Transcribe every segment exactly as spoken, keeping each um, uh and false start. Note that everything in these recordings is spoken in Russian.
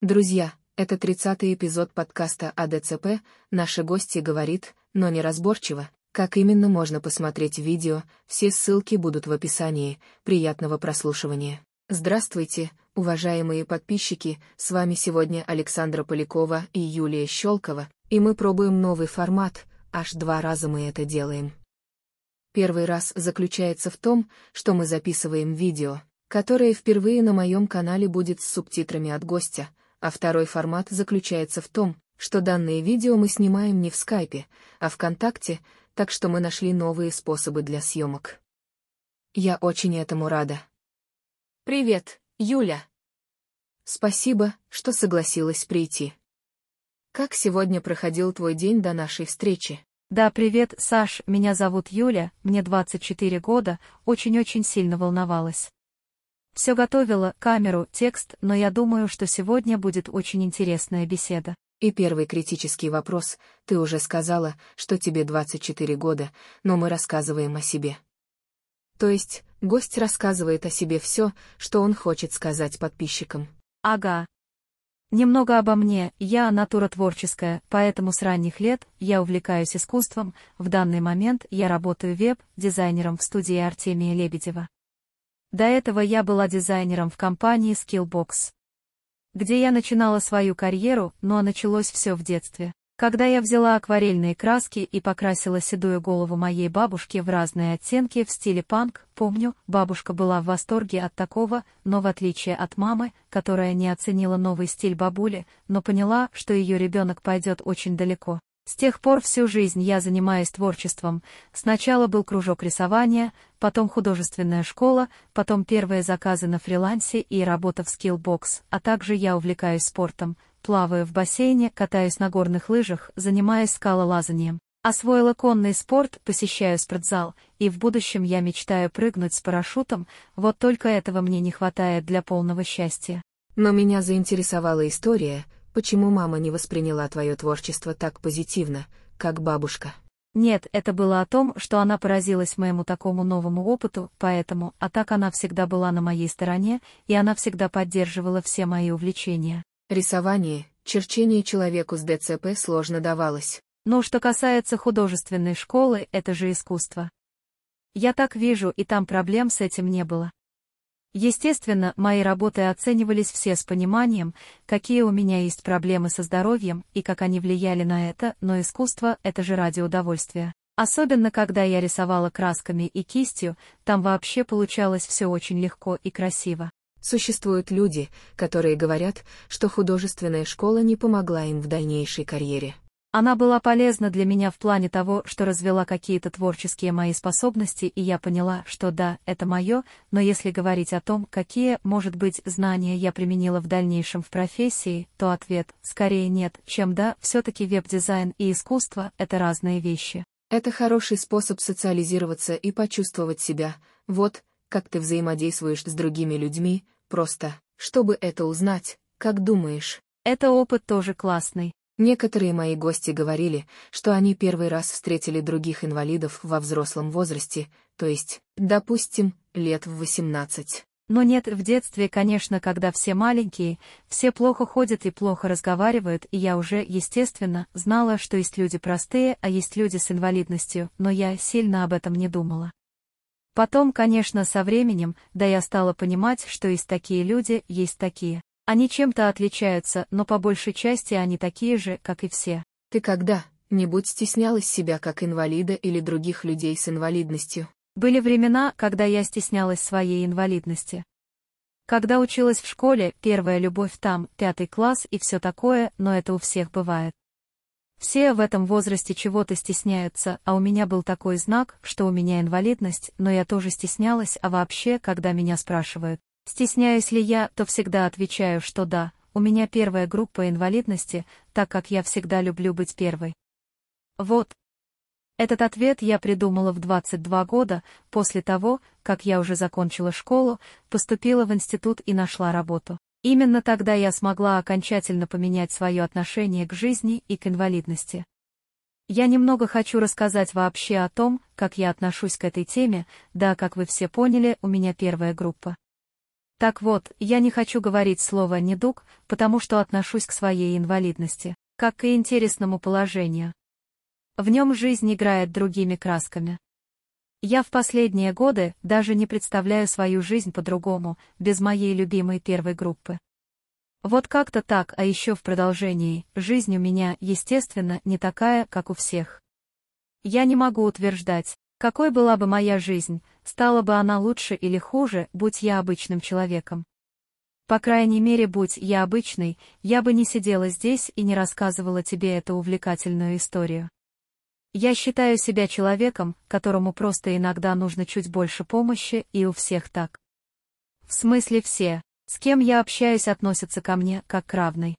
Друзья, это тридцатый эпизод подкаста о ДЦП, наши гости говорит, но неразборчиво. Как именно можно посмотреть видео, все ссылки будут в описании, приятного прослушивания. Здравствуйте, уважаемые подписчики, с вами сегодня Александра Полякова и Юлия Щёлкова, и мы пробуем новый формат, аж два раза мы это делаем. Первый раз заключается в том, что мы записываем видео, которое впервые на моем канале будет с субтитрами от гостя, а второй формат заключается в том, что данные видео мы снимаем не в Скайпе, а ВКонтакте, так что мы нашли новые способы для съемок. Я очень этому рада. Привет, Юля. Спасибо, что согласилась прийти. Как сегодня проходил твой день до нашей встречи? Да, привет, Саш, меня зовут Юля, мне двадцать четыре года, очень-очень сильно волновалась. Все готовила, камеру, текст, но я думаю, что сегодня будет очень интересная беседа. И первый критический вопрос, ты уже сказала, что тебе двадцать четыре года, но мы рассказываем о себе. То есть, гость рассказывает о себе все, что он хочет сказать подписчикам. Ага. Немного обо мне, я натура творческая, поэтому с ранних лет я увлекаюсь искусством, в данный момент я работаю веб-дизайнером в студии Артемия Лебедева. До этого я была дизайнером в компании Skillbox, где я начинала свою карьеру, но началось все в детстве, когда я взяла акварельные краски и покрасила седую голову моей бабушки в разные оттенки в стиле панк. Помню, бабушка была в восторге от такого, но в отличие от мамы, которая не оценила новый стиль бабули, но поняла, что ее ребенок пойдет очень далеко. С тех пор всю жизнь я занимаюсь творчеством, сначала был кружок рисования, потом художественная школа, потом первые заказы на фрилансе и работа в Skillbox, а также я увлекаюсь спортом, плаваю в бассейне, катаюсь на горных лыжах, занимаюсь скалолазанием, освоила конный спорт, посещаю спортзал, и в будущем я мечтаю прыгнуть с парашютом, вот только этого мне не хватает для полного счастья. Но меня заинтересовала история. Почему мама не восприняла твое творчество так позитивно, как бабушка? Нет, это было о том, что она поразилась моему такому новому опыту, поэтому, а так она всегда была на моей стороне, и она всегда поддерживала все мои увлечения. Рисование, черчение человеку с ДЦП сложно давалось. Но что касается художественной школы, это же искусство. Я так вижу, и там проблем с этим не было. Естественно, мои работы оценивались все с пониманием, какие у меня есть проблемы со здоровьем и как они влияли на это, но искусство — это же ради удовольствия. Особенно, когда я рисовала красками и кистью, там вообще получалось все очень легко и красиво. Существуют люди, которые говорят, что художественная школа не помогла им в дальнейшей карьере. Она была полезна для меня в плане того, что развела какие-то творческие мои способности, и я поняла, что да, это мое, но если говорить о том, какие, может быть, знания я применила в дальнейшем в профессии, то ответ, скорее нет, чем да, все-таки веб-дизайн и искусство — это разные вещи. Это хороший способ социализироваться и почувствовать себя, вот, как ты взаимодействуешь с другими людьми, просто, чтобы это узнать, как думаешь. Это опыт тоже классный. Некоторые мои гости говорили, что они первый раз встретили других инвалидов во взрослом возрасте, то есть, допустим, лет в восемнадцать. Но нет, в детстве, конечно, когда все маленькие, все плохо ходят и плохо разговаривают, и я уже, естественно, знала, что есть люди простые, а есть люди с инвалидностью, но я сильно об этом не думала. Потом, конечно, со временем, да я стала понимать, что есть такие люди, есть такие. Они чем-то отличаются, но по большей части они такие же, как и все. Ты когда-нибудь стеснялась себя как инвалида или других людей с инвалидностью? Были времена, когда я стеснялась своей инвалидности. Когда училась в школе, первая любовь там, пятый класс и все такое, но это у всех бывает. Все в этом возрасте чего-то стесняются, а у меня был такой знак, что у меня инвалидность, но я тоже стеснялась, а вообще, когда меня спрашивают, стесняюсь ли я, то всегда отвечаю, что да, у меня первая группа инвалидности, так как я всегда люблю быть первой. Вот. Этот ответ я придумала в двадцать два года, после того, как я уже закончила школу, поступила в институт и нашла работу. Именно тогда я смогла окончательно поменять свое отношение к жизни и к инвалидности. Я немного хочу рассказать вообще о том, как я отношусь к этой теме, да, как вы все поняли, у меня первая группа. Так вот, я не хочу говорить слово «недуг», потому что отношусь к своей инвалидности, как к интересному положению. В нем жизнь играет другими красками. Я в последние годы даже не представляю свою жизнь по-другому, без моей любимой первой группы. Вот как-то так, а еще в продолжении, жизнь у меня, естественно, не такая, как у всех. Я не могу утверждать, какой была бы моя жизнь, стала бы она лучше или хуже, будь я обычным человеком. По крайней мере, будь я обычной, я бы не сидела здесь и не рассказывала тебе эту увлекательную историю. Я считаю себя человеком, которому просто иногда нужно чуть больше помощи, и у всех так. В смысле все, с кем я общаюсь, относятся ко мне как к равной.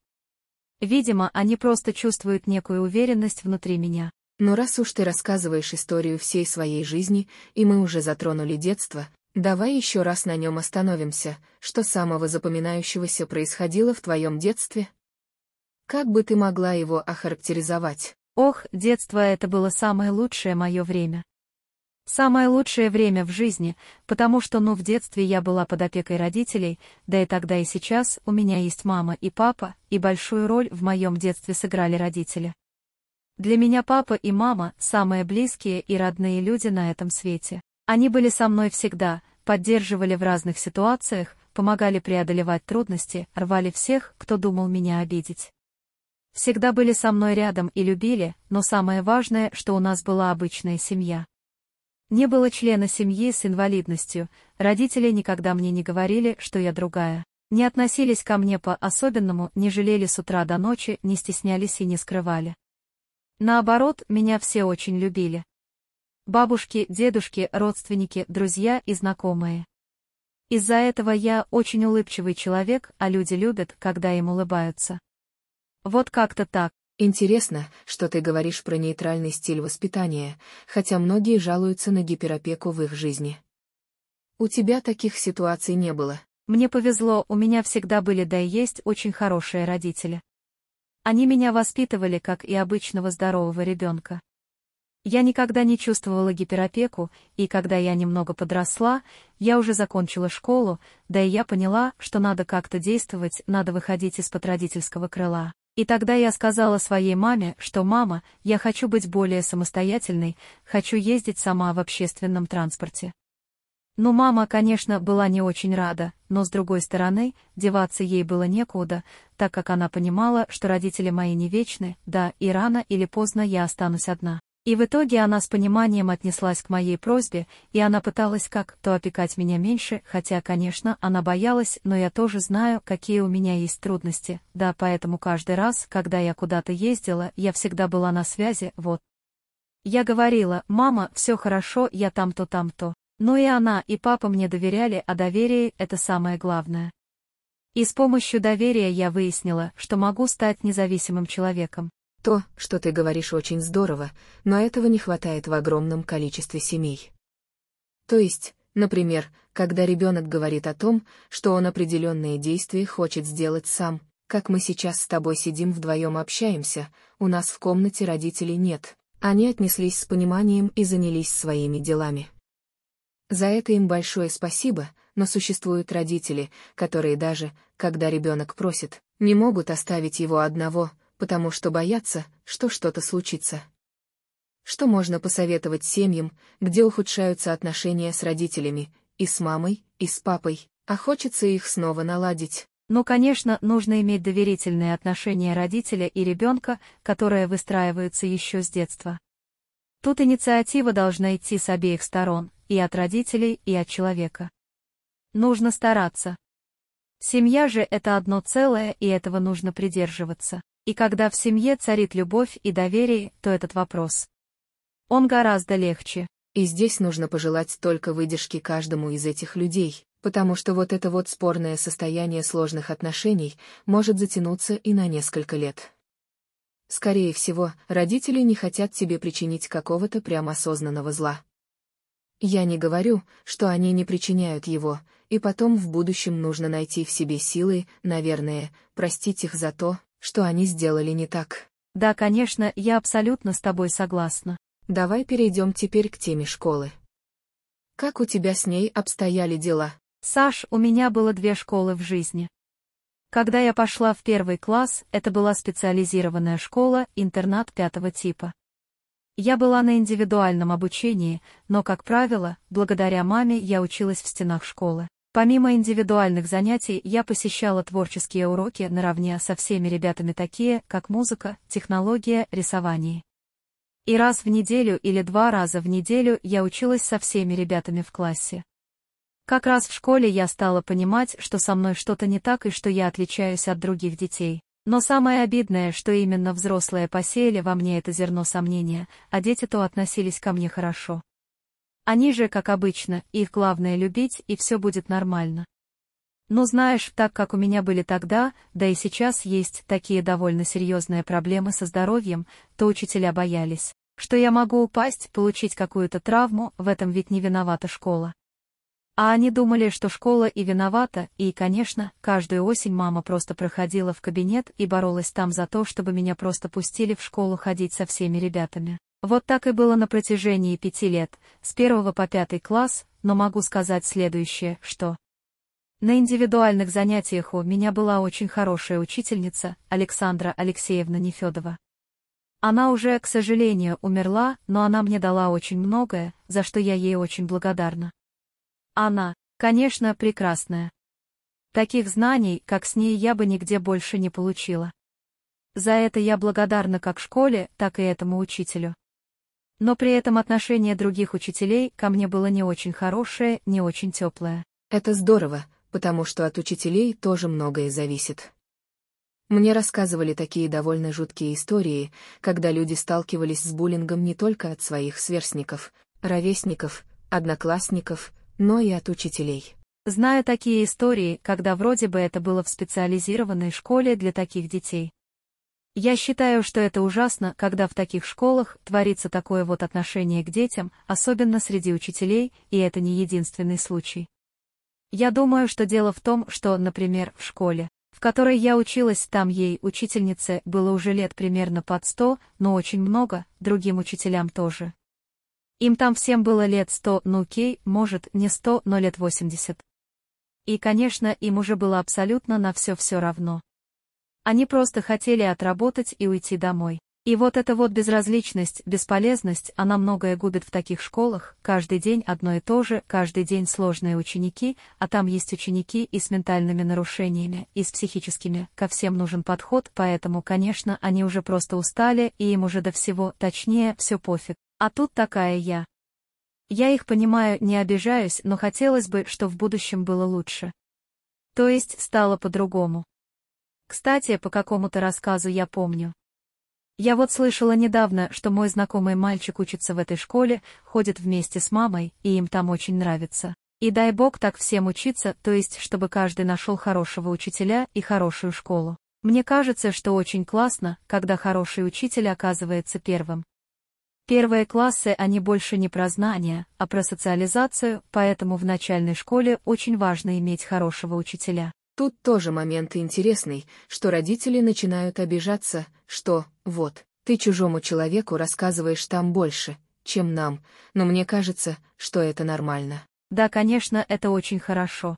Видимо, они просто чувствуют некую уверенность внутри меня. Но раз уж ты рассказываешь историю всей своей жизни, и мы уже затронули детство, давай еще раз на нем остановимся, что самого запоминающегося происходило в твоем детстве? Как бы ты могла его охарактеризовать? Ох, детство — это было самое лучшее мое время. Самое лучшее время в жизни, потому что ну в детстве я была под опекой родителей, да и тогда и сейчас у меня есть мама и папа, и большую роль в моем детстве сыграли родители. Для меня папа и мама – самые близкие и родные люди на этом свете. Они были со мной всегда, поддерживали в разных ситуациях, помогали преодолевать трудности, рвали всех, кто думал меня обидеть. Всегда были со мной рядом и любили, но самое важное, что у нас была обычная семья. Не было члена семьи с инвалидностью, родители никогда мне не говорили, что я другая. Не относились ко мне по-особенному, не жалели с утра до ночи, не стеснялись и не скрывали. Наоборот, меня все очень любили. Бабушки, дедушки, родственники, друзья и знакомые. Из-за этого я очень улыбчивый человек, а люди любят, когда им улыбаются. Вот как-то так. Интересно, что ты говоришь про нейтральный стиль воспитания, хотя многие жалуются на гиперопеку в их жизни. У тебя таких ситуаций не было? Мне повезло, у меня всегда были, да и есть, очень хорошие родители. Они меня воспитывали, как и обычного здорового ребенка. Я никогда не чувствовала гиперопеку, и когда я немного подросла, я уже закончила школу, да и я поняла, что надо как-то действовать, надо выходить из-под родительского крыла. И тогда я сказала своей маме, что «мама, я хочу быть более самостоятельной, хочу ездить сама в общественном транспорте». Ну, мама, конечно, была не очень рада, но с другой стороны, деваться ей было некуда, так как она понимала, что родители мои не вечны, да, и рано или поздно я останусь одна. И в итоге она с пониманием отнеслась к моей просьбе, и она пыталась как-то опекать меня меньше, хотя, конечно, она боялась, но я тоже знаю, какие у меня есть трудности, да, поэтому каждый раз, когда я куда-то ездила, я всегда была на связи, вот. Я говорила: «Мама, все хорошо, я там-то, там-то». Но и она, и папа мне доверяли, а доверие — это самое главное. И с помощью доверия я выяснила, что могу стать независимым человеком. То, что ты говоришь, очень здорово, но этого не хватает в огромном количестве семей. То есть, например, когда ребенок говорит о том, что он определенные действия хочет сделать сам, как мы сейчас с тобой сидим вдвоем общаемся, у нас в комнате родителей нет, они отнеслись с пониманием и занялись своими делами. За это им большое спасибо, но существуют родители, которые даже, когда ребенок просит, не могут оставить его одного, потому что боятся, что что-то случится. Что можно посоветовать семьям, где ухудшаются отношения с родителями, и с мамой, и с папой, а хочется их снова наладить? Ну, конечно, нужно иметь доверительные отношения родителя и ребенка, которые выстраиваются еще с детства. Тут инициатива должна идти с обеих сторон, и от родителей, и от человека. Нужно стараться. Семья же — это одно целое, и этого нужно придерживаться. И когда в семье царит любовь и доверие, то этот вопрос, он гораздо легче. И здесь нужно пожелать только выдержки каждому из этих людей, потому что вот это вот спорное состояние сложных отношений может затянуться и на несколько лет. Скорее всего, родители не хотят тебе причинить какого-то прям осознанного зла. Я не говорю, что они не причиняют его, и потом в будущем нужно найти в себе силы, наверное, простить их за то, что они сделали не так. Да, конечно, я абсолютно с тобой согласна. Давай перейдем теперь к теме школы. Как у тебя с ней обстояли дела? Саш, у меня было две школы в жизни. Когда я пошла в первый класс, это была специализированная школа-интернат пятого типа. Я была на индивидуальном обучении, но, как правило, благодаря маме я училась в стенах школы. Помимо индивидуальных занятий, я посещала творческие уроки наравне со всеми ребятами, такие, как музыка, технология, рисование. И раз в неделю или два раза в неделю я училась со всеми ребятами в классе. Как раз в школе я стала понимать, что со мной что-то не так и что я отличаюсь от других детей. Но самое обидное, что именно взрослые посеяли во мне это зерно сомнения, а дети-то относились ко мне хорошо. Они же, как обычно, их главное любить, и все будет нормально. Ну знаешь, так как у меня были тогда, да и сейчас есть такие довольно серьезные проблемы со здоровьем, то учителя боялись, что я могу упасть, получить какую-то травму, в этом ведь не виновата школа. А они думали, что школа и виновата, и, конечно, каждую осень мама просто проходила в кабинет и боролась там за то, чтобы меня просто пустили в школу ходить со всеми ребятами. Вот так и было на протяжении пяти лет, с первого по пятый класс, но могу сказать следующее, что на индивидуальных занятиях у меня была очень хорошая учительница, Александра Алексеевна Нефедова. Она уже, к сожалению, умерла, но она мне дала очень многое, за что я ей очень благодарна. Она, конечно, прекрасная. Таких знаний, как с ней, я бы нигде больше не получила. За это я благодарна как школе, так и этому учителю. Но при этом отношение других учителей ко мне было не очень хорошее, не очень теплое. Это здорово, потому что от учителей тоже многое зависит. Мне рассказывали такие довольно жуткие истории, когда люди сталкивались с буллингом не только от своих сверстников, ровесников, одноклассников, но и от учителей. Знаю такие истории, когда вроде бы это было в специализированной школе для таких детей. Я считаю, что это ужасно, когда в таких школах творится такое вот отношение к детям, особенно среди учителей, и это не единственный случай. Я думаю, что дело в том, что, например, в школе, в которой я училась, там ей, учительнице, было уже лет примерно под сто, но очень много, другим учителям тоже. Им там всем было лет сто, ну окей, может, не сто, но лет восемьдесят. И, конечно, им уже было абсолютно на все-все равно. Они просто хотели отработать и уйти домой. И вот эта вот безразличность, бесполезность, она многое губит в таких школах, каждый день одно и то же, каждый день сложные ученики, а там есть ученики и с ментальными нарушениями, и с психическими, ко всем нужен подход, поэтому, конечно, они уже просто устали, и им уже до всего, точнее, все пофиг. А тут такая я. Я их понимаю, не обижаюсь, но хотелось бы, что в будущем было лучше. То есть, стало по-другому. Кстати, по какому-то рассказу я помню. Я вот слышала недавно, что мой знакомый мальчик учится в этой школе, ходит вместе с мамой, и им там очень нравится. И дай бог так всем учиться, то есть, чтобы каждый нашел хорошего учителя и хорошую школу. Мне кажется, что очень классно, когда хороший учитель оказывается первым. Первые классы, они больше не про знания, а про социализацию, поэтому в начальной школе очень важно иметь хорошего учителя. Тут тоже момент интересный, что родители начинают обижаться, что, вот, ты чужому человеку рассказываешь там больше, чем нам, но мне кажется, что это нормально. Да, конечно, это очень хорошо.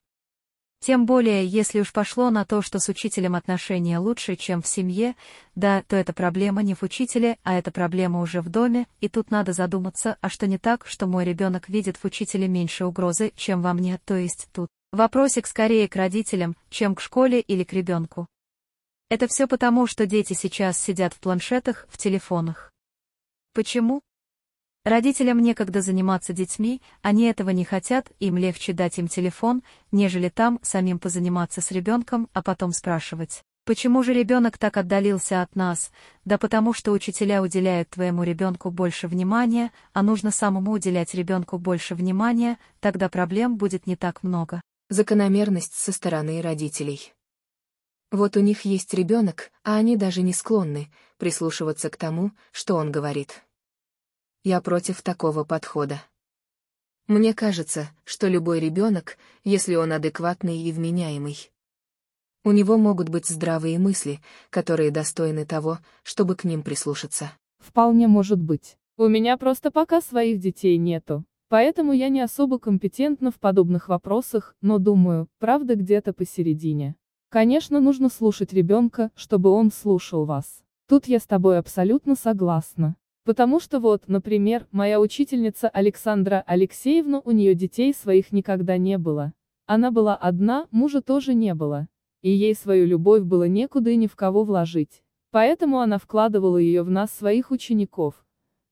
Тем более, если уж пошло на то, что с учителем отношения лучше, чем в семье, да, то эта проблема не в учителе, а эта проблема уже в доме, и тут надо задуматься, а что не так, что мой ребенок видит в учителе меньше угрозы, чем во мне, то есть тут вопросик скорее к родителям, чем к школе или к ребенку. Это все потому, что дети сейчас сидят в планшетах, в телефонах. Почему? Родителям некогда заниматься детьми, они этого не хотят, им легче дать им телефон, нежели там самим позаниматься с ребенком, а потом спрашивать, почему же ребенок так отдалился от нас, да потому что учителя уделяют твоему ребенку больше внимания, а нужно самому уделять ребенку больше внимания, тогда проблем будет не так много. Закономерность со стороны родителей. Вот у них есть ребенок, а они даже не склонны прислушиваться к тому, что он говорит. Я против такого подхода. Мне кажется, что любой ребенок, если он адекватный и вменяемый, у него могут быть здравые мысли, которые достойны того, чтобы к ним прислушаться. Вполне может быть. У меня просто пока своих детей нету, Поэтому я не особо компетентна в подобных вопросах, но думаю, правда где-то посередине. Конечно, нужно слушать ребенка, чтобы он слушал вас. Тут я с тобой абсолютно согласна. Потому что вот, например, моя учительница Александра Алексеевна, у нее детей своих никогда не было. Она была одна, мужа тоже не было. И ей свою любовь было некуда и ни в кого вложить. Поэтому она вкладывала ее в нас, своих учеников.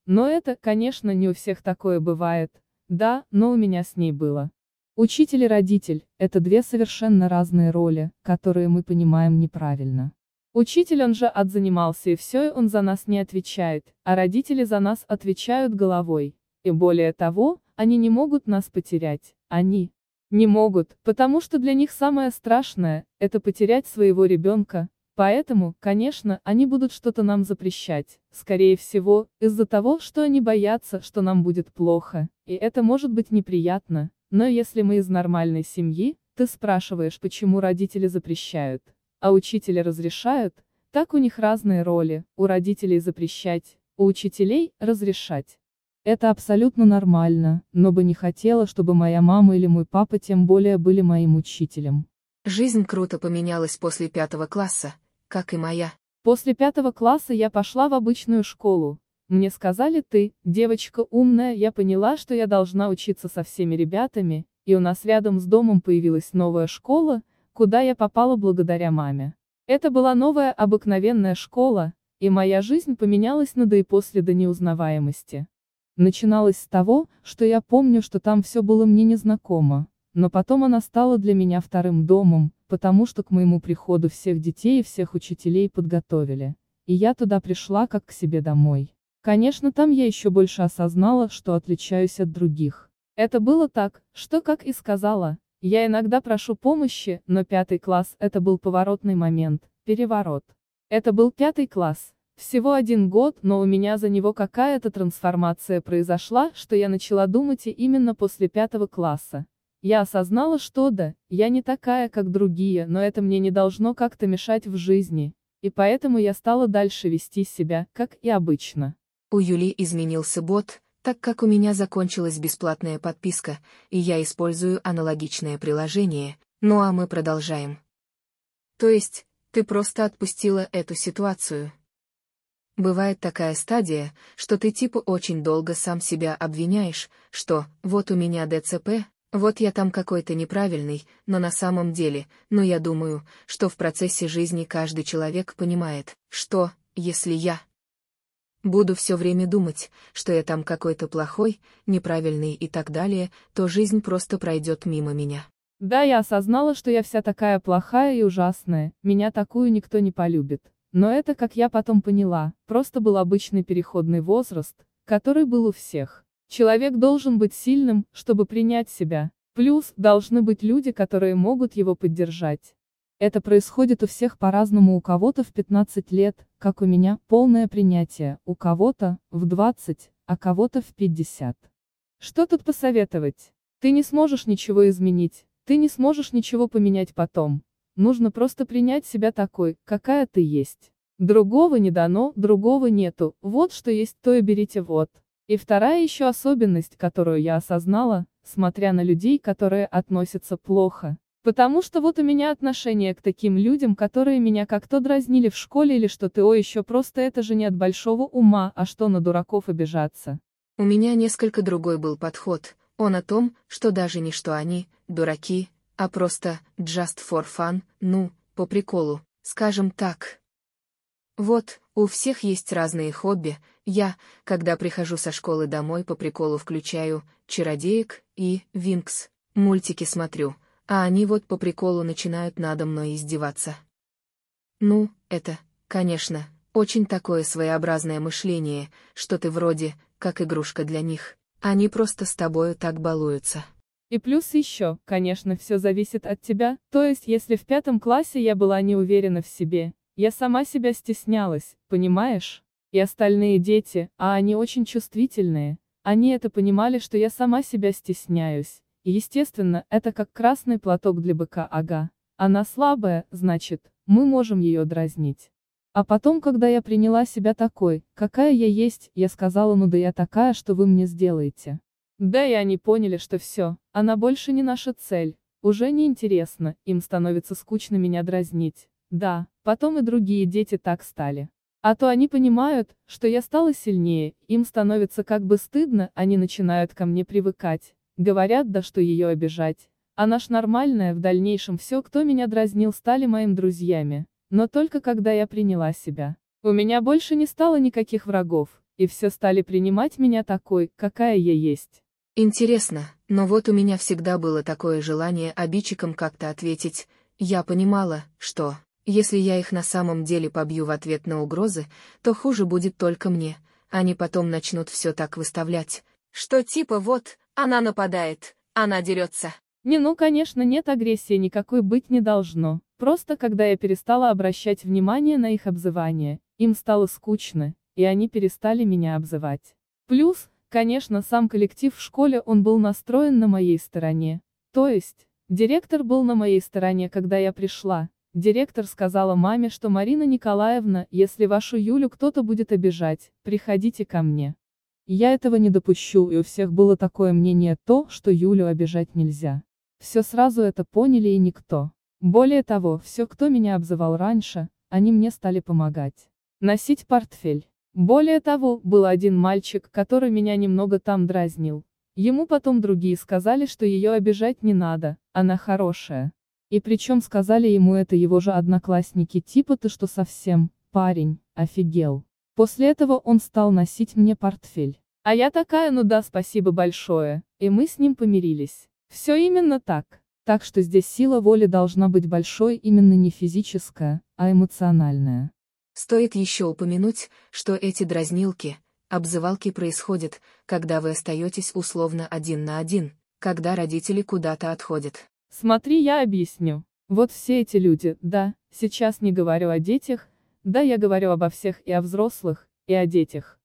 Но это, конечно, не у всех такое бывает. Да, но у меня с ней было. Учитель и родитель – это две совершенно разные роли, которые мы понимаем неправильно. Учитель, он же отзанимался и все, и он за нас не отвечает, а родители за нас отвечают головой. И более того, они не могут нас потерять, они не могут, потому что для них самое страшное – это потерять своего ребенка. Поэтому, конечно, они будут что-то нам запрещать, скорее всего, из-за того, что они боятся, что нам будет плохо, и это может быть неприятно, но если мы из нормальной семьи, ты спрашиваешь, почему родители запрещают, а учителя разрешают, так у них разные роли, у родителей запрещать, у учителей разрешать. Это абсолютно нормально, но бы не хотела, чтобы моя мама или мой папа тем более были моим учителем. Жизнь круто поменялась после пятого класса. Как и моя. После пятого класса я пошла в обычную школу. Мне сказали: ты, девочка умная. Я поняла, что я должна учиться со всеми ребятами, и у нас рядом с домом появилась новая школа, куда я попала благодаря маме. Это была новая обыкновенная школа, и моя жизнь поменялась на до и после до неузнаваемости. Начиналось с того, что я помню, что там все было мне незнакомо. Но потом она стала для меня вторым домом, потому что к моему приходу всех детей и всех учителей подготовили. И я туда пришла как к себе домой. Конечно, там я еще больше осознала, что отличаюсь от других. Это было так, что, как и сказала, я иногда прошу помощи, но пятый класс – это был поворотный момент, переворот. Это был пятый класс. Всего один год, но у меня за него какая-то трансформация произошла, что я начала думать и именно после пятого класса. Я осознала, что да, я не такая, как другие, но это мне не должно как-то мешать в жизни, и поэтому я стала дальше вести себя, как и обычно. У Юли изменился бот, так как у меня закончилась бесплатная подписка, и я использую аналогичное приложение, ну а мы продолжаем. То есть, ты просто отпустила эту ситуацию. Бывает такая стадия, что ты типа очень долго сам себя обвиняешь, что «вот у меня ДЦП», вот я там какой-то неправильный, но на самом деле, но ну я думаю, что в процессе жизни каждый человек понимает, что, если я буду все время думать, что я там какой-то плохой, неправильный и так далее, то жизнь просто пройдет мимо меня. Да, я осознала, что я вся такая плохая и ужасная, меня такую никто не полюбит. Но это, как я потом поняла, просто был обычный переходный возраст, который был у всех. Человек должен быть сильным, чтобы принять себя. Плюс, должны быть люди, которые могут его поддержать. Это происходит у всех по-разному, у кого-то в пятнадцать лет, как у меня, полное принятие, у кого-то в двадцать, а кого-то в пятьдесят. Что тут посоветовать? Ты не сможешь ничего изменить, ты не сможешь ничего поменять потом. Нужно просто принять себя такой, какая ты есть. Другого не дано, другого нету, вот что есть, то и берите вот. И вторая еще особенность, которую я осознала, смотря на людей, которые относятся плохо. Потому что вот у меня отношение к таким людям, которые меня как-то дразнили в школе или что ты, о, еще просто это же не от большого ума, а что на дураков обижаться. У меня несколько другой был подход, он о том, что даже не что они, дураки, а просто just for fun, ну, по приколу, скажем так. Вот, у всех есть разные хобби, я, когда прихожу со школы домой, по приколу включаю «Чародеек» и «Винкс», мультики смотрю, а они вот по приколу начинают надо мной издеваться. Ну, это, конечно, очень такое своеобразное мышление, что ты вроде, как игрушка для них, они просто с тобою так балуются. И плюс еще, конечно, все зависит от тебя, то есть если в пятом классе я была не уверена в себе, я сама себя стеснялась, понимаешь? И остальные дети, а они очень чувствительные, они это понимали, что я сама себя стесняюсь. И естественно, это как красный платок для быка, ага. Она слабая, значит, мы можем ее дразнить. А потом, когда я приняла себя такой, какая я есть, я сказала: ну да я такая, что вы мне сделаете. Да и они поняли, что все, она больше не наша цель, уже не интересно, им становится скучно меня дразнить. Да, потом и другие дети так стали. А то они понимают, что я стала сильнее, им становится как бы стыдно, они начинают ко мне привыкать, говорят, да что ее обижать. Она ж нормальная, в дальнейшем все, кто меня дразнил, стали моими друзьями. Но только когда я приняла себя. У меня больше не стало никаких врагов, и все стали принимать меня такой, какая я есть. Интересно, но вот у меня всегда было такое желание обидчикам как-то ответить, я понимала, что... Если я их на самом деле побью в ответ на угрозы, то хуже будет только мне, они потом начнут все так выставлять. Что типа вот, она нападает, она дерется. Не, ну конечно нет, агрессии никакой быть не должно, просто когда я перестала обращать внимание на их обзывание, им стало скучно, и они перестали меня обзывать. Плюс, конечно, сам коллектив в школе, он был настроен на моей стороне, то есть, директор был на моей стороне, когда я пришла. Директор сказала маме, что Марина Николаевна, если вашу Юлю кто-то будет обижать, приходите ко мне. Я этого не допущу, и у всех было такое мнение, то, что Юлю обижать нельзя. Все сразу это поняли, и никто. Более того, все, кто меня обзывал раньше, они мне стали помогать. Носить портфель. Более того, был один мальчик, который меня немного там дразнил. Ему потом другие сказали, что ее обижать не надо, она хорошая. И причем сказали ему это его же одноклассники, типа ты что совсем, парень, офигел. После этого он стал носить мне портфель. А я такая, ну да, спасибо большое, и мы с ним помирились. Все именно так. Так что здесь сила воли должна быть большой, именно не физическая, а эмоциональная. Стоит еще упомянуть, что эти дразнилки, обзывалки происходят, когда вы остаетесь условно один на один, когда родители куда-то отходят. Смотри, я объясню. Вот все эти люди, да, сейчас не говорю о детях, да, я говорю обо всех, и о взрослых, и о детях.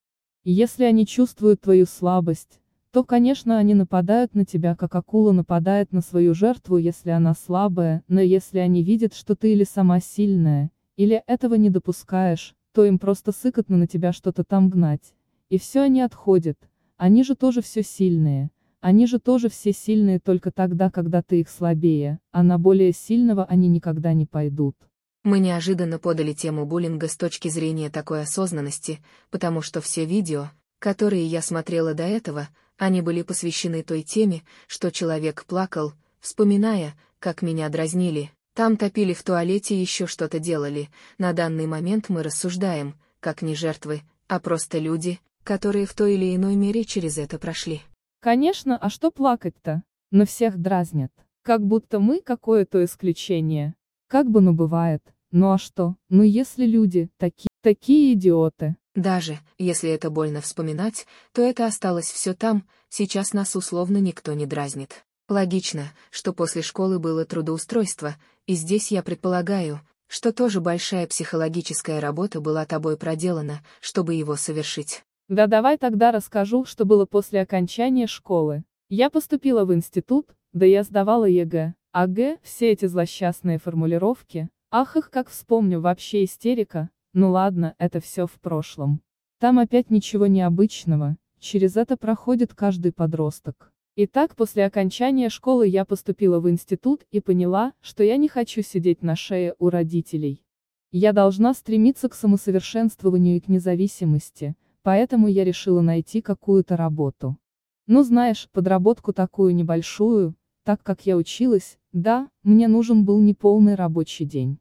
Если они чувствуют твою слабость, то, конечно, они нападают на тебя, как акула нападает на свою жертву, если она слабая, но если они видят, что ты или сама сильная, или этого не допускаешь, то им просто сыкотно на тебя что-то там гнать. И все, они отходят. Они же тоже все сильные. Они же тоже все сильные только тогда, когда ты их слабее, а на более сильного они никогда не пойдут. Мы неожиданно подали тему буллинга с точки зрения такой осознанности, потому что все видео, которые я смотрела до этого, они были посвящены той теме, что человек плакал, вспоминая, как меня дразнили, там топили в туалете, еще что-то делали. На данный момент мы рассуждаем, как не жертвы, а просто люди, которые в той или иной мере через это прошли. Конечно, а что плакать-то? Но всех дразнят. Как будто мы какое-то исключение. Как бы, ну бывает. Ну а что? Ну если люди таки, такие идиоты. Даже если это больно вспоминать, то это осталось все там, сейчас нас условно никто не дразнит. Логично, что после школы было трудоустройство, и здесь я предполагаю, что тоже большая психологическая работа была тобой проделана, чтобы его совершить. Да давай тогда расскажу, что было после окончания школы. Я поступила в институт, да я сдавала ЕГЭ, АГ, все эти злосчастные формулировки, ах их как вспомню, вообще истерика, ну ладно, это все в прошлом. Там опять ничего необычного, через это проходит каждый подросток. Итак, после окончания школы я поступила в институт и поняла, что я не хочу сидеть на шее у родителей. Я должна стремиться к самосовершенствованию и к независимости. Поэтому я решила найти какую-то работу. Ну знаешь, подработку такую небольшую, так как я училась, да, мне нужен был неполный рабочий день.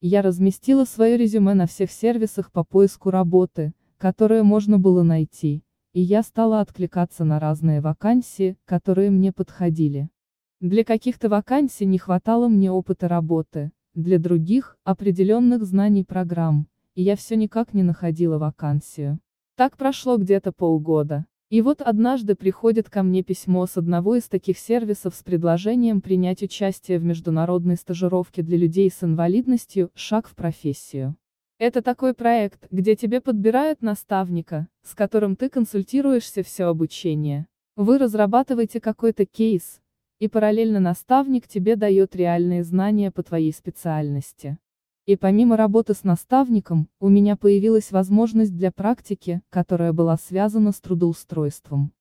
Я разместила свое резюме на всех сервисах по поиску работы, которые можно было найти, и я стала откликаться на разные вакансии, которые мне подходили. Для каких-то вакансий не хватало мне опыта работы, для других – определенных знаний программ, и я все никак не находила вакансию. Так прошло где-то полгода. И вот однажды приходит ко мне письмо с одного из таких сервисов с предложением принять участие в международной стажировке для людей с инвалидностью «Шаг в профессию». Это такой проект, где тебе подбирают наставника, с которым ты консультируешься все обучение. Вы разрабатываете какой-то кейс, и параллельно наставник тебе дает реальные знания по твоей специальности. И помимо работы с наставником, у меня появилась возможность для практики, которая была связана с трудоустройством.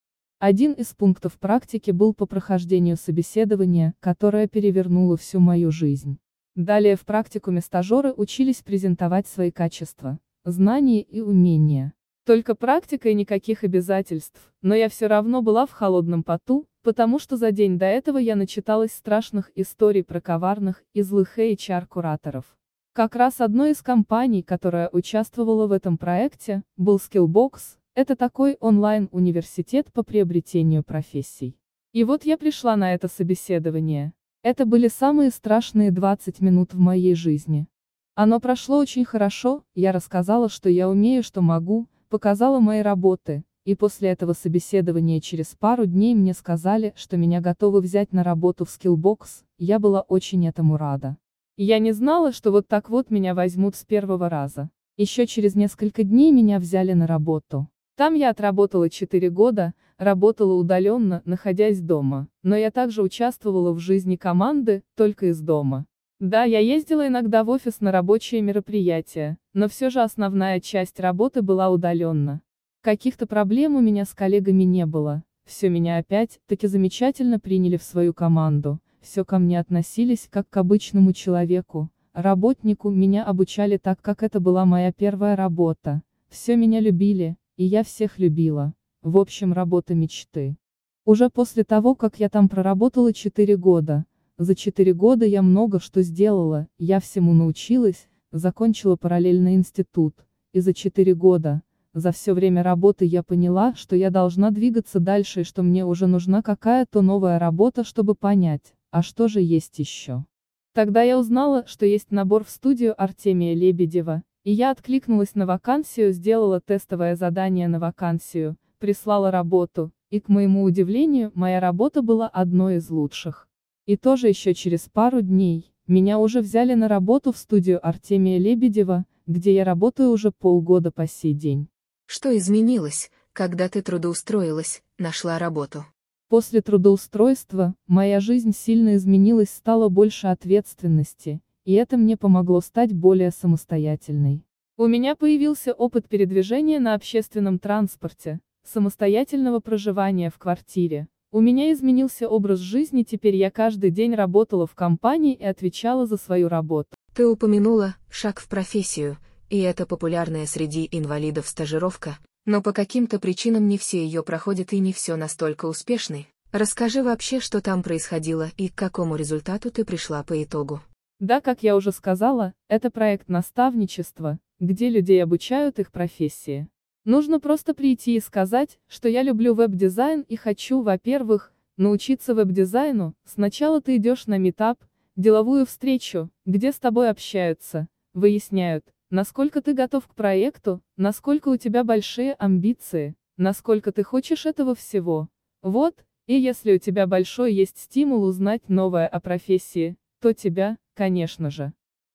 Один из пунктов практики был по прохождению собеседования, которое перевернуло всю мою жизнь. Далее в практикуме стажеры учились презентовать свои качества, знания и умения. Только практика и никаких обязательств, но я все равно была в холодном поту, потому что за день до этого я начиталась страшных историй про коварных и злых эйч ар-кураторов. Как раз одной из компаний, которая участвовала в этом проекте, был Skillbox, это такой онлайн-университет по приобретению профессий. И вот я пришла на это собеседование. Это были самые страшные двадцать минут в моей жизни. Оно прошло очень хорошо, я рассказала, что я умею, что могу, показала мои работы, и после этого собеседования через пару дней мне сказали, что меня готовы взять на работу в Skillbox, я была очень этому рада. Я не знала, что вот так вот меня возьмут с первого раза. Еще через несколько дней меня взяли на работу. Там я отработала четыре года, работала удаленно, находясь дома, но я также участвовала в жизни команды, только из дома. Да, я ездила иногда в офис на рабочие мероприятия, но все же основная часть работы была удаленно. Каких-то проблем у меня с коллегами не было, все меня опять-таки замечательно приняли в свою команду, все ко мне относились как к обычному человеку, работнику, меня обучали так, как это была моя первая работа, все меня любили. И я всех любила. В общем, работа мечты. Уже после того, как я там проработала четыре года, за четыре года я много что сделала, я всему научилась, закончила параллельный институт, и за четыре года, за все время работы я поняла, что я должна двигаться дальше и что мне уже нужна какая-то новая работа, чтобы понять, а что же есть еще. Тогда я узнала, что есть набор в студию Артемия Лебедева, и я откликнулась на вакансию, сделала тестовое задание на вакансию, прислала работу, и, к моему удивлению, моя работа была одной из лучших. И тоже еще через пару дней, меня уже взяли на работу в студию Артемия Лебедева, где я работаю уже полгода по сей день. Что изменилось, когда ты трудоустроилась, нашла работу? После трудоустройства, моя жизнь сильно изменилась, стало больше ответственности. И это мне помогло стать более самостоятельной. У меня появился опыт передвижения на общественном транспорте, самостоятельного проживания в квартире. У меня изменился образ жизни, теперь я каждый день работала в компании и отвечала за свою работу. Ты упомянула «Шаг в профессию», и это популярная среди инвалидов стажировка, но по каким-то причинам не все ее проходят и не все настолько успешны. Расскажи вообще, что там происходило и к какому результату ты пришла по итогу. Да, как я уже сказала, это проект наставничества, где людей обучают их профессии. Нужно просто прийти и сказать, что я люблю веб-дизайн и хочу, во-первых, научиться веб-дизайну. Сначала ты идешь на митап, деловую встречу, где с тобой общаются, выясняют, насколько ты готов к проекту, насколько у тебя большие амбиции, насколько ты хочешь этого всего. Вот, и если у тебя большой есть стимул узнать новое о профессии, то тебя, конечно же,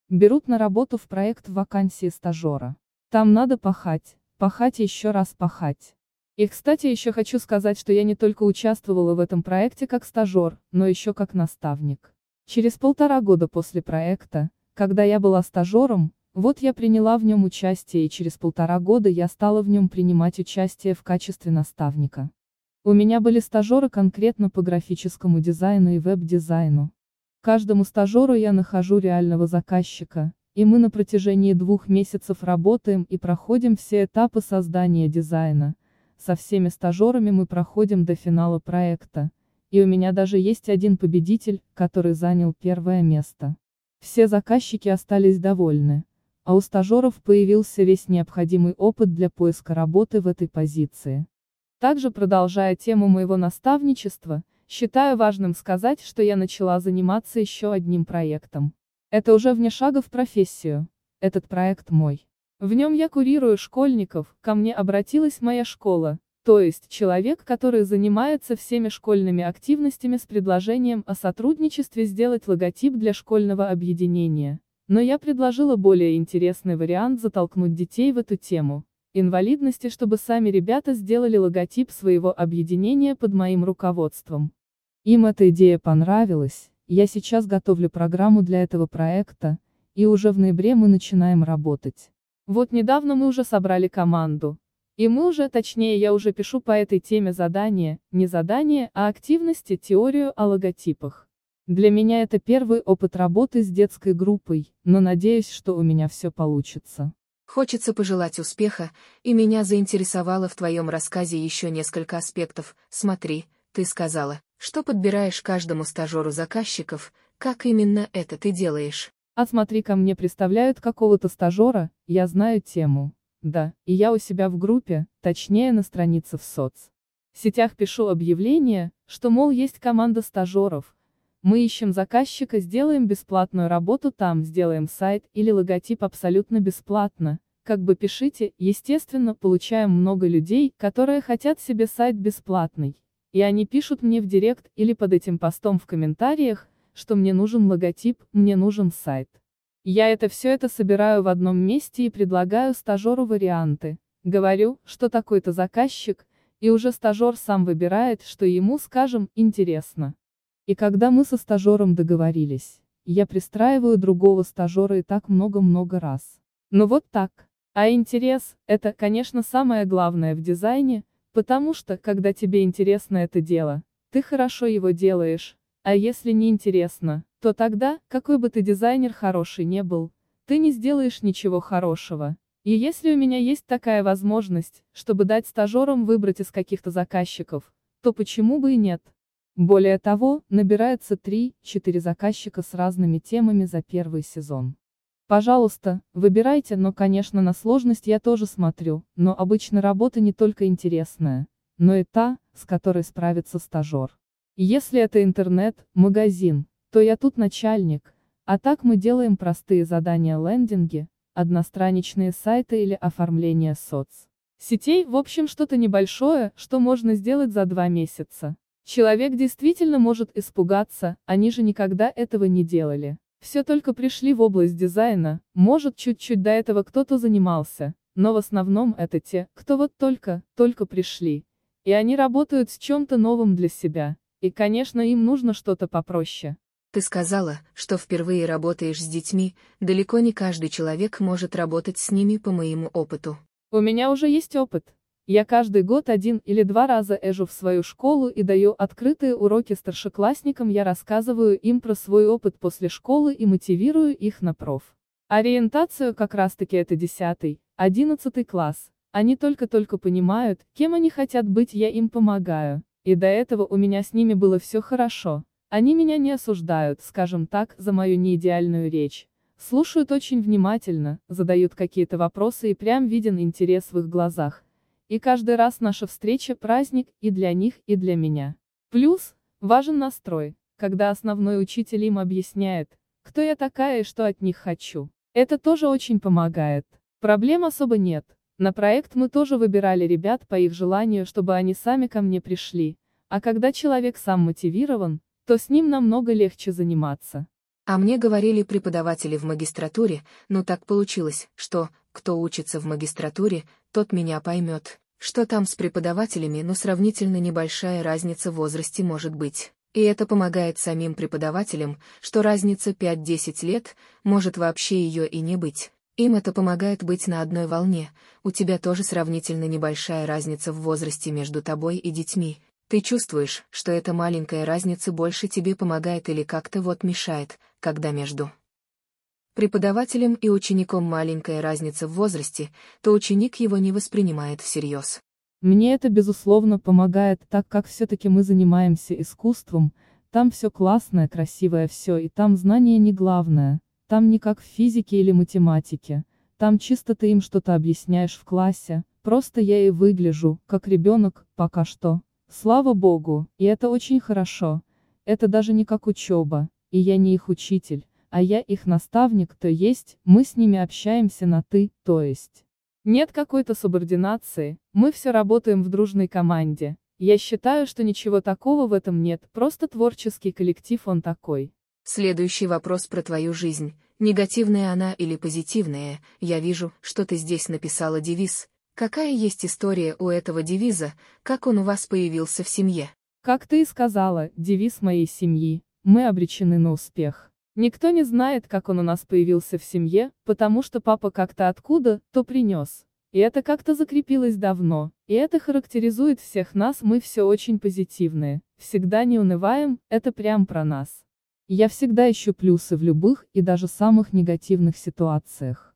берут на работу в проект вакансии стажера. Там надо пахать, пахать и еще раз пахать. И, кстати, еще хочу сказать, что я не только участвовала в этом проекте как стажер, но еще как наставник. Через полтора года после проекта, когда я была стажером, вот я приняла в нем участие, и через полтора года я стала в нем принимать участие в качестве наставника. У меня были стажеры конкретно по графическому дизайну и веб-дизайну. Каждому стажеру я нахожу реального заказчика, и мы на протяжении двух месяцев работаем и проходим все этапы создания дизайна. Со всеми стажерами мы проходим до финала проекта, и у меня даже есть один победитель, который занял первое место. Все заказчики остались довольны, а у стажеров появился весь необходимый опыт для поиска работы в этой позиции. Также, продолжая тему моего наставничества, считаю важным сказать, что я начала заниматься еще одним проектом. Это уже вне шага в профессию. Этот проект мой. В нем я курирую школьников, ко мне обратилась моя школа, то есть человек, который занимается всеми школьными активностями, с предложением о сотрудничестве сделать логотип для школьного объединения. Но я предложила более интересный вариант затолкнуть детей в эту тему инвалидности, чтобы сами ребята сделали логотип своего объединения под моим руководством. Им эта идея понравилась, я сейчас готовлю программу для этого проекта, и уже в ноябре мы начинаем работать. Вот недавно мы уже собрали команду, И мы уже, точнее я уже пишу по этой теме задание, не задание, а активности, теорию о логотипах. Для меня это первый опыт работы с детской группой, но надеюсь, что у меня все получится. Хочется пожелать успеха, и меня заинтересовало в твоем рассказе еще несколько аспектов. Смотри, ты сказала, что подбираешь каждому стажеру заказчиков, как именно это ты делаешь? А смотри, ко мне представляют какого-то стажера, я знаю тему. Да, и я у себя в группе, точнее на странице в соцсетях пишу объявление, что мол есть команда стажеров. Мы ищем заказчика, сделаем бесплатную работу там, сделаем сайт или логотип абсолютно бесплатно. Как бы пишите, естественно, получаем много людей, которые хотят себе сайт бесплатный. И они пишут мне в директ или под этим постом в комментариях, что мне нужен логотип, мне нужен сайт. Я это все это собираю в одном месте и предлагаю стажеру варианты. Говорю, что такой-то заказчик, и уже стажер сам выбирает, что ему, скажем, интересно. И когда мы со стажером договорились, я пристраиваю другого стажера и так много-много раз. Ну вот так. А интерес – это, конечно, самое главное в дизайне, потому что, когда тебе интересно это дело, ты хорошо его делаешь, а если не интересно, то тогда, какой бы ты дизайнер хороший не был, ты не сделаешь ничего хорошего. И если у меня есть такая возможность, чтобы дать стажерам выбрать из каких-то заказчиков, то почему бы и нет? Более того, набирается три-четыре заказчика с разными темами за первый сезон. Пожалуйста, выбирайте, но, конечно, на сложность я тоже смотрю, но обычно работа не только интересная, но и та, с которой справится стажер. Если это интернет, магазин, то я тут начальник, а так мы делаем простые задания, лендинги, одностраничные сайты или оформление соцсетей, в общем что-то небольшое, что можно сделать за два месяца. Человек действительно может испугаться, они же никогда этого не делали. Все только пришли в область дизайна, может чуть-чуть до этого кто-то занимался, но в основном это те, кто вот только, только пришли. И они работают с чем-то новым для себя. И, конечно, им нужно что-то попроще. Ты сказала, что впервые работаешь с детьми, далеко не каждый человек может работать с ними по моему опыту. У меня уже есть опыт. Я каждый год один или два раза езжу в свою школу и даю открытые уроки старшеклассникам, я рассказываю им про свой опыт после школы и мотивирую их на проф. Ориентацию, как раз-таки это десятый-одиннадцатый класс. Они только-только понимают, кем они хотят быть, я им помогаю. И до этого у меня с ними было все хорошо. Они меня не осуждают, скажем так, за мою неидеальную речь. Слушают очень внимательно, задают какие-то вопросы и прям виден интерес в их глазах. И каждый раз наша встреча – праздник и для них, и для меня. Плюс, важен настрой, когда основной учитель им объясняет, кто я такая и что от них хочу. Это тоже очень помогает. Проблем особо нет. На проект мы тоже выбирали ребят по их желанию, чтобы они сами ко мне пришли, а когда человек сам мотивирован, то с ним намного легче заниматься. А мне говорили преподаватели в магистратуре, но так получилось, что, кто учится в магистратуре, тот меня поймет, что там с преподавателями, но сравнительно небольшая разница в возрасте может быть. И это помогает самим преподавателям, что разница пять-десять лет, может вообще ее и не быть. Им это помогает быть на одной волне, у тебя тоже сравнительно небольшая разница в возрасте между тобой и детьми, ты чувствуешь, что эта маленькая разница больше тебе помогает или как-то вот мешает, когда между преподавателем и учеником маленькая разница в возрасте, то ученик его не воспринимает всерьез. Мне это безусловно помогает, так как все-таки мы занимаемся искусством, там все классное, красивое все, и там знание не главное. Там не как в физике или математике, там чисто ты им что-то объясняешь в классе, просто я и выгляжу, как ребенок, пока что. Слава богу, и это очень хорошо. Это даже не как учеба, и я не их учитель, а я их наставник, то есть, мы с ними общаемся на «ты», то есть. Нет какой-то субординации, мы все работаем в дружной команде. Я считаю, что ничего такого в этом нет, просто творческий коллектив он такой. Следующий вопрос про твою жизнь, негативная она или позитивная, я вижу, что ты здесь написала девиз. Какая есть история у этого девиза, как он у вас появился в семье? Как ты и сказала, девиз моей семьи, мы обречены на успех. Никто не знает, как он у нас появился в семье, потому что папа как-то откуда-то принес. И это как-то закрепилось давно, и это характеризует всех нас, мы все очень позитивные, всегда не унываем, это прям про нас. Я всегда ищу плюсы в любых и даже самых негативных ситуациях.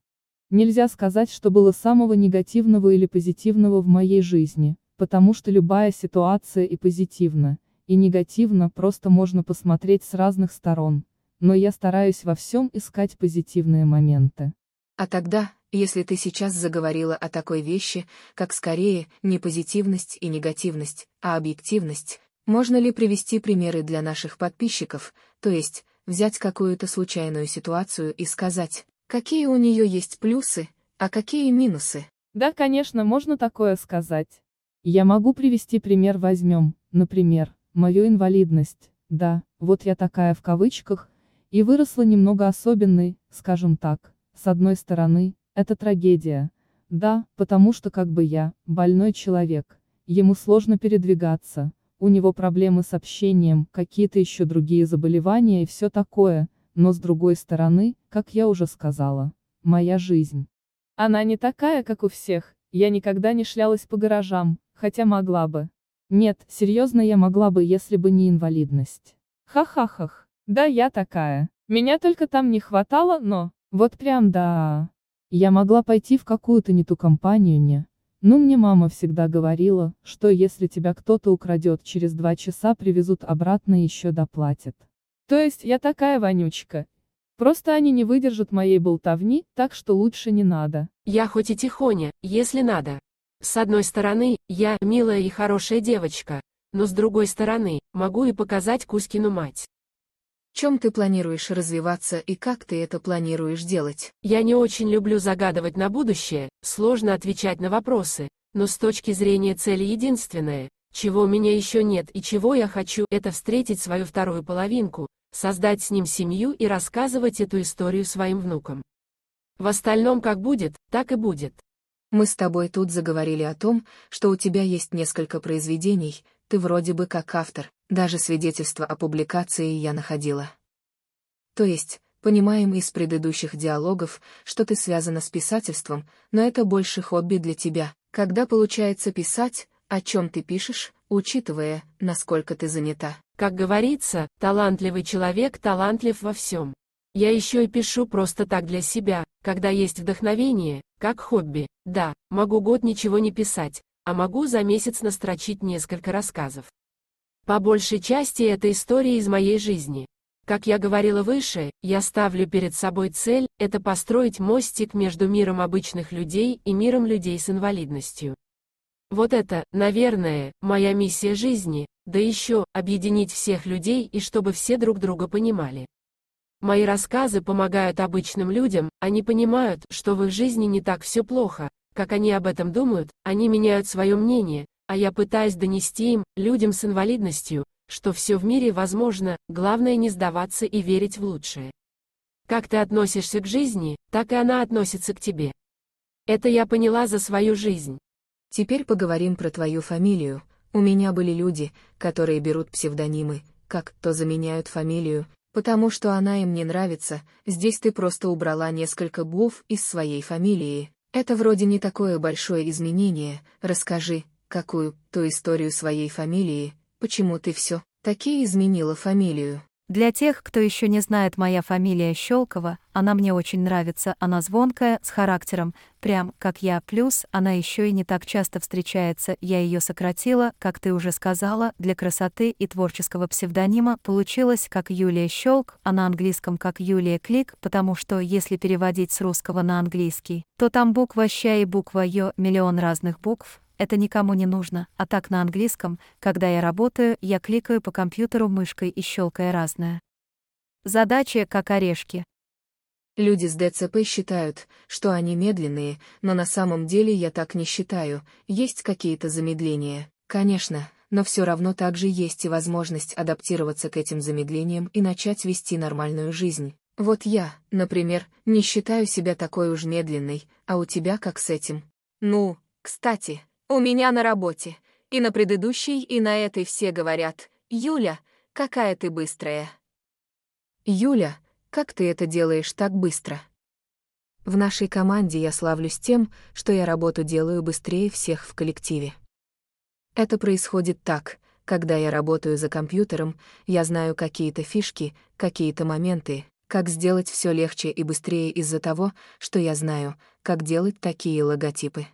Нельзя сказать, что было самого негативного или позитивного в моей жизни, потому что любая ситуация и позитивна, и негативно просто можно посмотреть с разных сторон, но я стараюсь во всем искать позитивные моменты. А тогда, если ты сейчас заговорила о такой вещи, как скорее не позитивность и негативность, а объективность, можно ли привести примеры для наших подписчиков, то есть взять какую-то случайную ситуацию и сказать, какие у нее есть плюсы, а какие минусы? Да, конечно, можно такое сказать. Я могу привести пример, возьмем, например, мою инвалидность, да, вот я такая в кавычках, и выросла немного особенной, скажем так, с одной стороны, это трагедия, да, потому что как бы я, больной человек, ему сложно передвигаться, у него проблемы с общением, какие-то еще другие заболевания и все такое. Но с другой стороны, как я уже сказала, моя жизнь. Она не такая, как у всех, я никогда не шлялась по гаражам, хотя могла бы. Нет, серьезно, я могла бы, если бы не инвалидность. Ха-ха-хах, да я такая, меня только там не хватало, но, вот прям да. Я могла пойти в какую-то не ту компанию, не. Ну мне мама всегда говорила, что если тебя кто-то украдет, через два часа привезут обратно и еще доплатят. То есть я такая вонючка. Просто они не выдержат моей болтовни, так что лучше не надо. Я хоть и тихоня, если надо. С одной стороны, я милая и хорошая девочка, но с другой стороны, могу и показать Кузькину мать. В чем ты планируешь развиваться и как ты это планируешь делать? Я не очень люблю загадывать на будущее, сложно отвечать на вопросы, но с точки зрения цели единственное, чего у меня еще нет и чего я хочу, это встретить свою вторую половинку, создать с ним семью и рассказывать эту историю своим внукам. В остальном как будет, так и будет. Мы с тобой тут заговорили о том, что у тебя есть несколько произведений, ты вроде бы как автор, даже свидетельство о публикации я находила. То есть, понимаем из предыдущих диалогов, что ты связана с писательством, но это больше хобби для тебя, когда получается писать, о чем ты пишешь, учитывая, насколько ты занята. Как говорится, талантливый человек талантлив во всем. Я еще и пишу просто так для себя, когда есть вдохновение, как хобби. Да, могу год ничего не писать, а могу за месяц настрочить несколько рассказов. По большей части это история из моей жизни. Как я говорила выше, я ставлю перед собой цель, это построить мостик между миром обычных людей и миром людей с инвалидностью. Вот это, наверное, моя миссия жизни, да еще, объединить всех людей и чтобы все друг друга понимали. Мои рассказы помогают обычным людям, они понимают, что в их жизни не так все плохо, как они об этом думают, они меняют свое мнение, а я пытаюсь донести им, людям с инвалидностью, что все в мире возможно, главное не сдаваться и верить в лучшее. Как ты относишься к жизни, так и она относится к тебе. Это я поняла за свою жизнь. Теперь поговорим про твою фамилию. У меня были люди, которые берут псевдонимы, как то заменяют фамилию, потому что она им не нравится, здесь ты просто убрала несколько букв из своей фамилии. Это вроде не такое большое изменение, расскажи, какую, ту историю своей фамилии, почему ты все таки изменила фамилию. Для тех, кто еще не знает, моя фамилия Щёлкова, она мне очень нравится, она звонкая, с характером, прям как я, плюс она еще и не так часто встречается, я ее сократила, как ты уже сказала, для красоты и творческого псевдонима получилось как Юлия Щёлк, а на английском как Юлия Клик, потому что если переводить с русского на английский, то там буква «щ» и буква «ё», миллион разных букв. Это никому не нужно, а так на английском, когда я работаю, я кликаю по компьютеру мышкой и щелкая разное. Задачи как орешки. Люди с ДЦП считают, что они медленные, но на самом деле я так не считаю, есть какие-то замедления, конечно, но все равно также есть и возможность адаптироваться к этим замедлениям и начать вести нормальную жизнь. Вот я, например, не считаю себя такой уж медленной, а у тебя как с этим? Ну, кстати. У меня на работе, и на предыдущей, и на этой все говорят, Юля, какая ты быстрая. Юля, как ты это делаешь так быстро? В нашей команде я славлюсь тем, что я работу делаю быстрее всех в коллективе. Это происходит так: когда я работаю за компьютером, я знаю какие-то фишки, какие-то моменты, как сделать все легче и быстрее из-за того, что я знаю, как делать такие логотипы.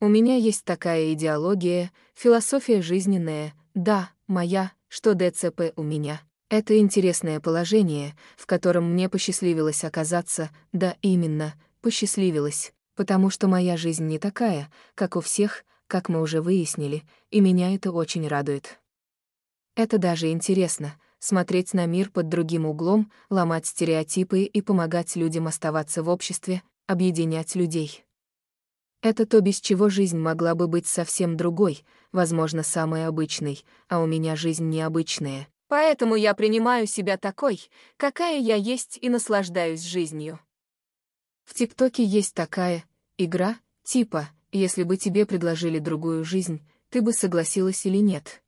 У меня есть такая идеология, философия жизненная, да, моя, что ДЦП у меня. Это интересное положение, в котором мне посчастливилось оказаться, да именно, посчастливилось, потому что моя жизнь не такая, как у всех, как мы уже выяснили, и меня это очень радует. Это даже интересно, смотреть на мир под другим углом, ломать стереотипы и помогать людям оставаться в обществе, объединять людей. Это то, без чего жизнь могла бы быть совсем другой, возможно, самой обычной, а у меня жизнь необычная. Поэтому я принимаю себя такой, какая я есть, и наслаждаюсь жизнью. В ТикТоке есть такая игра, типа, если бы тебе предложили другую жизнь, ты бы согласилась или нет?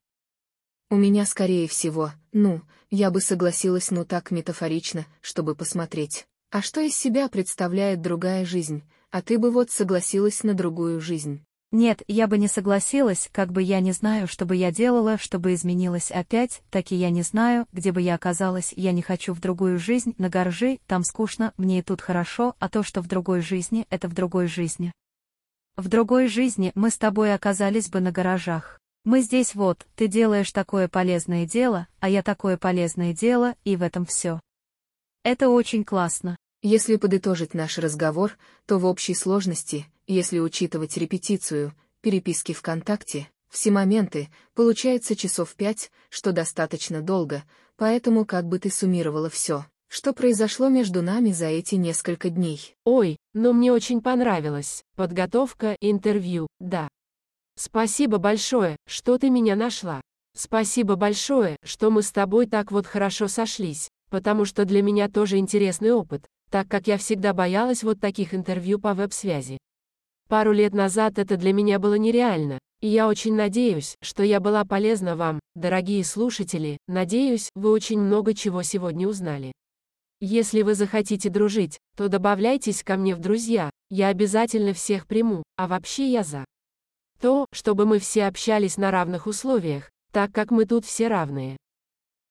У меня, скорее всего, ну, я бы согласилась, ну так метафорично, чтобы посмотреть. А что из себя представляет другая жизнь, а ты бы вот согласилась на другую жизнь? Нет, я бы не согласилась, как бы я не знаю, что бы я делала, что бы изменилось опять, так и я не знаю, где бы я оказалась, я не хочу в другую жизнь, на горжи, там скучно, мне и тут хорошо, а то, что в другой жизни, это в другой жизни. В другой жизни мы с тобой оказались бы на гаражах. Мы здесь вот, ты делаешь такое полезное дело, а я такое полезное дело, и в этом все. Это очень классно. Если подытожить наш разговор, то в общей сложности, если учитывать репетицию, переписки ВКонтакте, все моменты, получается часов пять, что достаточно долго, поэтому как бы ты суммировала все, что произошло между нами за эти несколько дней? Ой, ну мне очень понравилось, подготовка, интервью, да. Спасибо большое, что ты меня нашла. Спасибо большое, что мы с тобой так вот хорошо сошлись, потому что для меня тоже интересный опыт, так как я всегда боялась вот таких интервью по веб-связи. Пару лет назад это для меня было нереально, и я очень надеюсь, что я была полезна вам, дорогие слушатели, надеюсь, вы очень много чего сегодня узнали. Если вы захотите дружить, то добавляйтесь ко мне в друзья, я обязательно всех приму, а вообще я за то, чтобы мы все общались на равных условиях, так как мы тут все равные.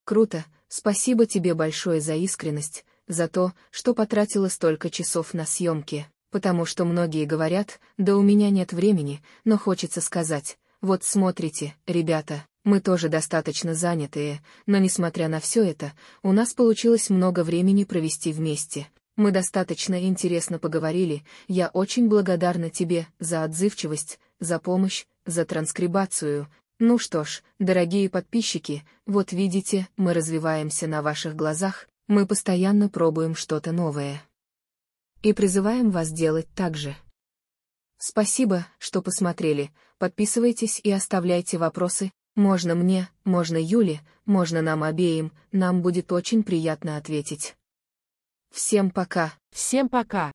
Круто, спасибо тебе большое за искренность, за то, что потратила столько часов на съемки, потому что многие говорят, да у меня нет времени, но хочется сказать, вот смотрите, ребята, мы тоже достаточно занятые, но несмотря на все это, у нас получилось много времени провести вместе, мы достаточно интересно поговорили, я очень благодарна тебе за отзывчивость, за помощь, за транскрибацию. Ну что ж, дорогие подписчики, вот видите, мы развиваемся на ваших глазах, мы постоянно пробуем что-то новое. И призываем вас делать так же. Спасибо, что посмотрели, подписывайтесь и оставляйте вопросы, можно мне, можно Юле, можно нам обеим, нам будет очень приятно ответить. Всем пока. Всем пока.